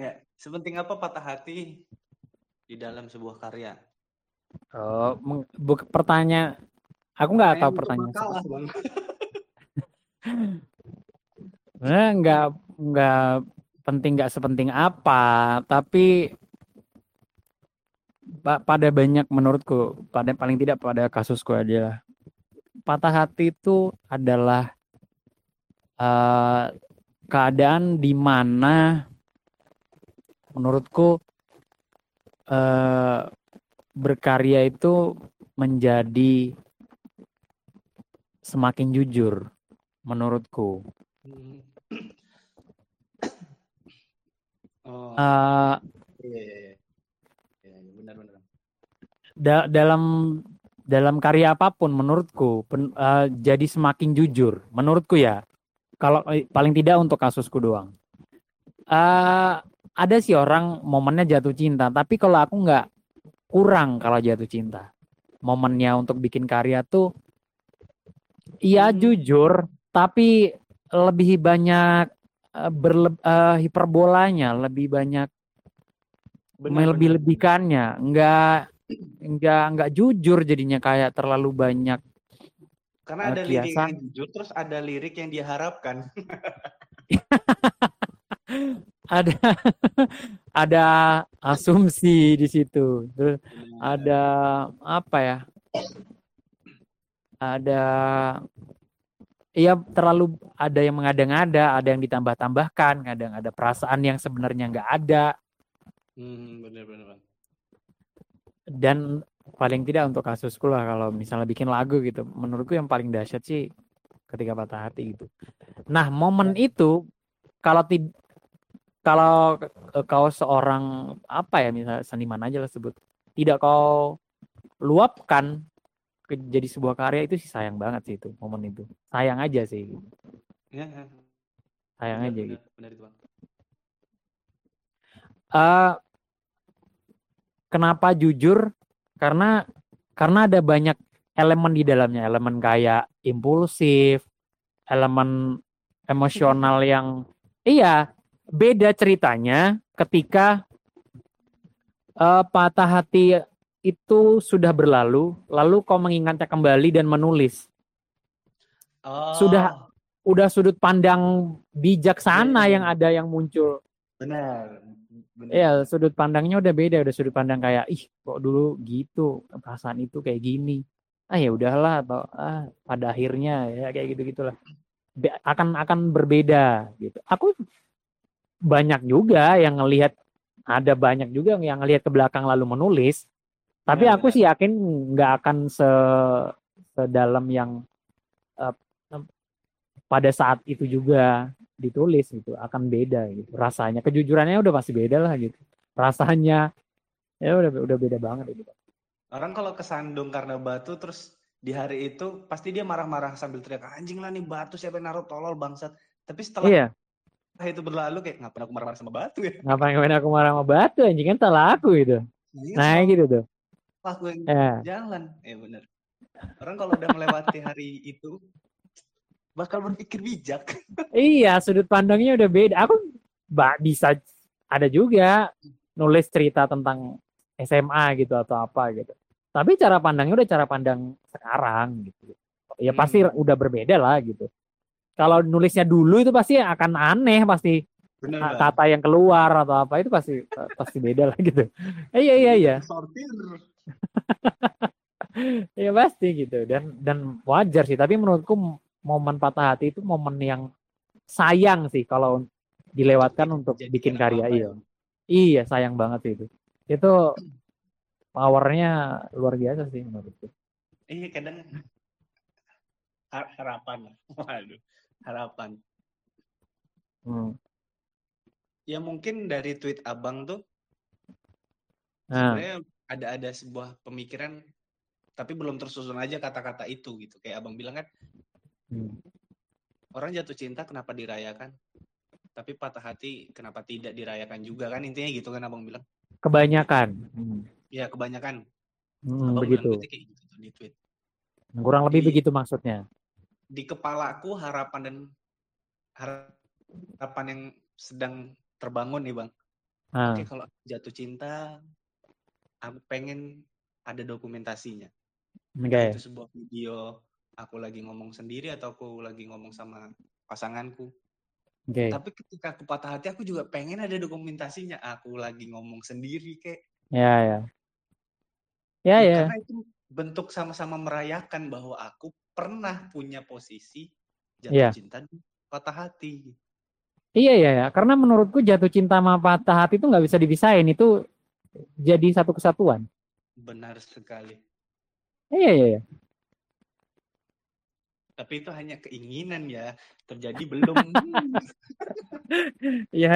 Ya, sepenting apa patah hati di dalam sebuah karya? Pertanyaan, aku nggak tahu pertanyaan. Kalah bang. Nah, nggak penting, nggak sepenting apa, tapi pada banyak menurutku, pada paling tidak pada kasusku adalah patah hati itu adalah keadaan di mana menurutku berkarya itu menjadi semakin jujur menurutku. Benar. Dalam karya apapun menurutku jadi semakin jujur menurutku ya. Kalau paling tidak untuk kasusku doang. Ada sih orang momennya jatuh cinta, tapi kalau aku nggak kurang kalau jatuh cinta. Momennya untuk bikin karya tuh iya jujur, tapi lebih banyak hiperbolanya, lebih banyak melebih-lebihkannya. Enggak jujur jadinya, kayak terlalu banyak. Karena ada lirik yang jujur, terus ada lirik yang diharapkan. ada asumsi di situ. Terus ada apa ya? Ada yang mengada-ngada, ada yang ditambah-tambahkan, kadang ada perasaan yang sebenarnya nggak ada. Benar. Dan paling tidak untuk kasusku lah, kalau misalnya bikin lagu gitu, menurutku yang paling dahsyat sih ketika patah hati gitu. Nah, momen itu kalau kau seorang apa ya, misalnya seniman aja lah sebut, tidak kau luapkan jadi sebuah karya, itu sih sayang banget sih itu, momen itu. Sayang aja sih. Ya. Sayang aja. Benar itu, Bang. Kenapa jujur? Karena ada banyak elemen di dalamnya, elemen kayak impulsif, elemen emosional yang beda ceritanya ketika patah hati itu sudah berlalu, lalu kau mengingatnya kembali dan menulis. Udah sudut pandang bijaksana yang ada yang muncul. Benar. Ya, sudut pandangnya udah beda, udah sudut pandang kayak kok dulu gitu, perasaan itu kayak gini. Ah ya udahlah, atau pada akhirnya ya kayak gitu-gitulah. Akan berbeda gitu. Aku banyak juga yang ngelihat, ada banyak juga yang ngelihat ke belakang lalu menulis. Tapi ya, aku sih yakin nggak akan sedalam yang pada saat itu juga ditulis gitu, akan beda gitu rasanya, kejujurannya udah pasti beda lah gitu rasanya, ya udah beda banget gitu. Orang kalau kesandung karena batu, terus di hari itu pasti dia marah-marah sambil teriak, anjing lah nih batu siapa yang naruh, tolol bangsat. Tapi setelah itu berlalu, kayak ngapain aku marah-marah sama batu ya, ngapain aku marah sama batu, anjing kan salah aku gitu. Nah gitu tuh, salah gue jalan ya. Bener, orang kalau udah melewati hari itu bakal berpikir bijak. Iya, sudut pandangnya udah beda. Aku bisa ada juga nulis cerita tentang SMA gitu atau apa gitu. Tapi cara pandangnya udah cara pandang sekarang gitu. Ya pasti udah berbeda lah gitu. Kalau nulisnya dulu itu pasti akan aneh, pasti kata yang keluar atau apa itu pasti beda lah gitu. Iya. Sortir. Ya pasti gitu, dan wajar sih. Tapi menurutku momen patah hati itu momen yang sayang sih kalau dilewatkan untuk bikin karya. Iya, sayang banget sih itu. Itu powernya luar biasa sih menurutku. Iya, kadang harapan. Waduh, harapan. Ya mungkin dari tweet Abang tuh sebenarnya ada sebuah pemikiran, tapi belum tersusun aja kata-kata itu gitu. Kayak Abang bilang kan, orang jatuh cinta kenapa dirayakan, tapi patah hati kenapa tidak dirayakan juga kan, intinya gitu kan Abang bilang. Kebanyakan. Ya kebanyakan. Abang begitu. Bilang kayak gitu di tweet. Kurang lebih begitu maksudnya. Di kepalaku harapan yang sedang terbangun nih Bang. Oke, kalau jatuh cinta, aku pengen ada dokumentasinya. Entah Oke. itu sebuah video aku lagi ngomong sendiri atau aku lagi ngomong sama pasanganku. Oke. Tapi ketika aku patah hati, aku juga pengen ada dokumentasinya. Aku lagi ngomong sendiri kayak, Ya, ya. Ya, ya, ya. karena itu bentuk sama-sama merayakan bahwa aku pernah punya posisi jatuh Iya. cinta dan patah hati. Iya. Karena menurutku jatuh cinta sama patah hati itu nggak bisa dipisahin, itu jadi satu kesatuan. Benar sekali. Iya. Tapi itu hanya keinginan ya. Terjadi belum. Iya.